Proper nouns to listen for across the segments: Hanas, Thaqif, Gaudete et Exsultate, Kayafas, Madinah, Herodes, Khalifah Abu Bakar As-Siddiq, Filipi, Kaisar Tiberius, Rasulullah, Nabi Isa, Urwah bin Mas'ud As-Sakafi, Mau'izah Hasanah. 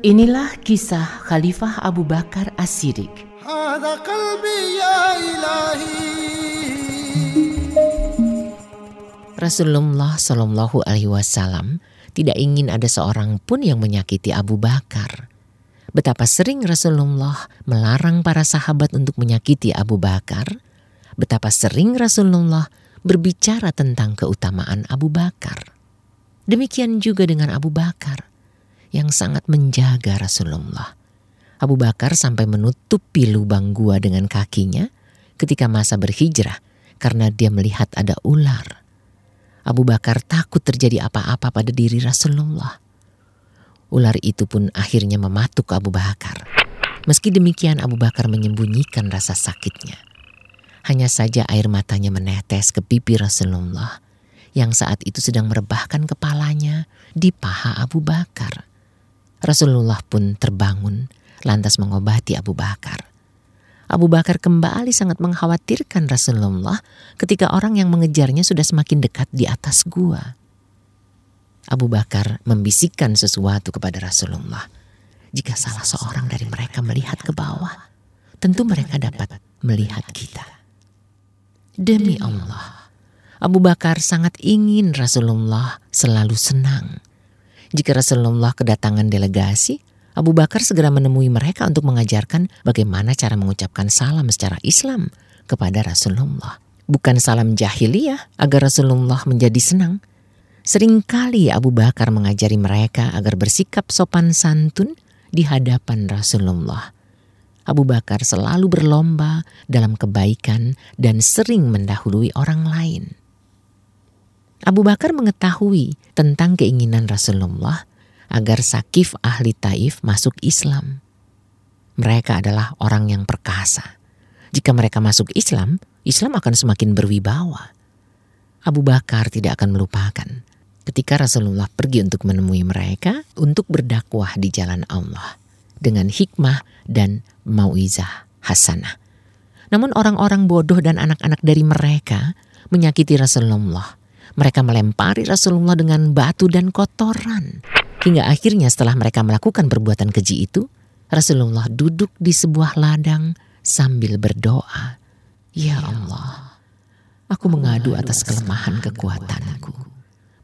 Inilah kisah Khalifah Abu Bakar As-Siddiq. Rasulullah Shallallahu Alaihi Wasallam tidak ingin ada seorang pun yang menyakiti Abu Bakar. Betapa sering Rasulullah melarang para sahabat untuk menyakiti Abu Bakar. Betapa sering Rasulullah berbicara tentang keutamaan Abu Bakar. Demikian juga dengan Abu Bakar yang sangat menjaga Rasulullah. Abu Bakar sampai menutupi lubang gua dengan kakinya ketika masa berhijrah karena dia melihat ada ular. Abu Bakar takut terjadi apa-apa pada diri Rasulullah. Ular itu pun akhirnya mematuk Abu Bakar. Meski demikian, Abu Bakar menyembunyikan rasa sakitnya. Hanya saja air matanya menetes ke pipi Rasulullah yang saat itu sedang merebahkan kepalanya di paha Abu Bakar. Rasulullah pun terbangun lantas mengobati Abu Bakar. Abu Bakar kembali sangat mengkhawatirkan Rasulullah ketika orang yang mengejarnya sudah semakin dekat di atas gua. Abu Bakar membisikkan sesuatu kepada Rasulullah. Jika salah seorang dari mereka melihat ke bawah, tentu mereka dapat melihat kita. Demi Allah, Abu Bakar sangat ingin Rasulullah selalu senang. Jika Rasulullah kedatangan delegasi, Abu Bakar segera menemui mereka untuk mengajarkan bagaimana cara mengucapkan salam secara Islam kepada Rasulullah. Bukan salam jahiliyah agar Rasulullah menjadi senang. Seringkali Abu Bakar mengajari mereka agar bersikap sopan santun di hadapan Rasulullah. Abu Bakar selalu berlomba dalam kebaikan dan sering mendahului orang lain. Abu Bakar mengetahui tentang keinginan Rasulullah agar Thaqif ahli Taif masuk Islam. Mereka adalah orang yang perkasa. Jika mereka masuk Islam, Islam akan semakin berwibawa. Abu Bakar tidak akan melupakan ketika Rasulullah pergi untuk menemui mereka untuk berdakwah di jalan Allah dengan hikmah dan mau'izah hasanah. Namun orang-orang bodoh dan anak-anak dari mereka menyakiti Rasulullah. Mereka melempari Rasulullah dengan batu dan kotoran. Hingga akhirnya setelah mereka melakukan perbuatan keji itu, Rasulullah duduk di sebuah ladang sambil berdoa. Ya Allah, aku mengadu atas kelemahan kekuatanku,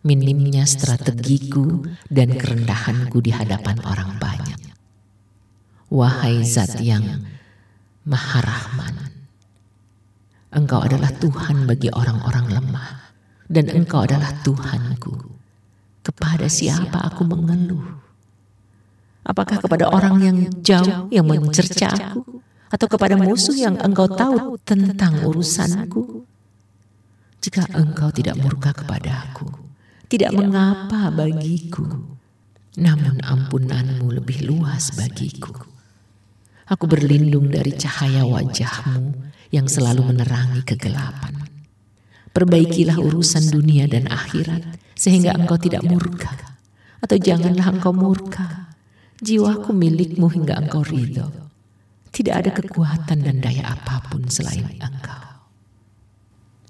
minimnya strategiku dan kerendahanku di hadapan orang banyak. Wahai Zat yang Maha Rahman, Engkau adalah Tuhan bagi orang-orang lemah. Dan Engkau adalah Tuhanku. Kepada siapa aku mengeluh? Apakah kepada orang yang jauh yang mencerca aku? Atau kepada musuh yang Engkau tahu tentang urusanku? Jika Engkau tidak murka kepada aku, tidak mengapa bagiku. Namun ampunan-Mu lebih luas bagiku. Aku berlindung dari cahaya wajah-Mu yang selalu menerangi kegelapan. Perbaikilah urusan dunia dan akhirat sehingga Engkau tidak murka. Atau janganlah Engkau murka. Jiwaku milikmu hingga Engkau ridho. Tidak ada kekuatan dan daya apapun selain Engkau.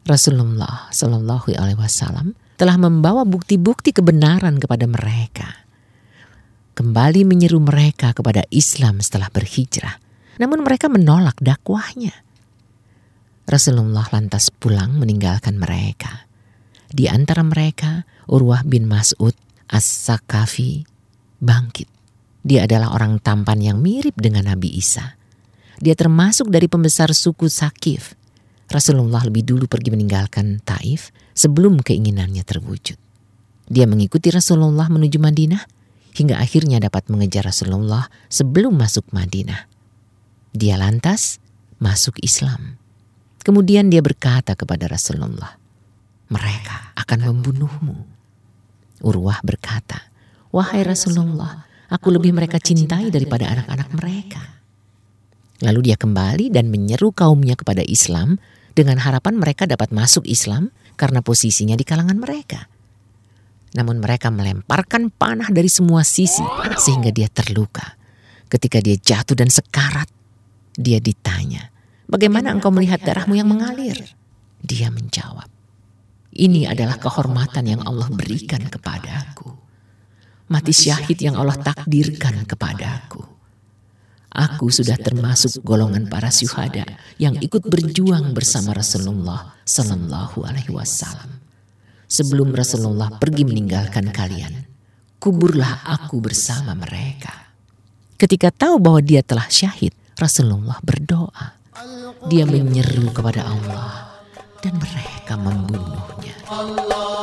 Rasulullah Shallallahu Alaihi Wasallam telah membawa bukti-bukti kebenaran kepada mereka. Kembali menyeru mereka kepada Islam setelah berhijrah. Namun mereka menolak dakwahnya. Rasulullah lantas pulang meninggalkan mereka. Di antara mereka, Urwah bin Mas'ud As-Sakafi bangkit. Dia adalah orang tampan yang mirip dengan Nabi Isa. Dia termasuk dari pembesar suku Thaqif. Rasulullah lebih dulu pergi meninggalkan Taif sebelum keinginannya terwujud. Dia mengikuti Rasulullah menuju Madinah hingga akhirnya dapat mengejar Rasulullah sebelum masuk Madinah. Dia lantas masuk Islam. Kemudian dia berkata kepada Rasulullah, mereka akan membunuhmu. Urwah berkata, wahai Rasulullah, aku lebih mereka cintai daripada anak-anak mereka. Lalu dia kembali dan menyeru kaumnya kepada Islam dengan harapan mereka dapat masuk Islam karena posisinya di kalangan mereka. Namun mereka melemparkan panah dari semua sisi sehingga dia terluka. Ketika dia jatuh dan sekarat, dia ditanya, bagaimana engkau melihat darahmu yang mengalir? Dia menjawab, Ini adalah kehormatan yang Allah berikan kepadaku. Mati syahid yang Allah takdirkan kepadaku. Aku sudah termasuk golongan para syuhada yang ikut berjuang bersama Rasulullah Sallallahu Alaihi Wasallam. Sebelum Rasulullah pergi meninggalkan kalian, kuburlah aku bersama mereka. Ketika tahu bahwa dia telah syahid, Rasulullah berdoa. Dia menyeru kepada Allah dan mereka membunuhnya.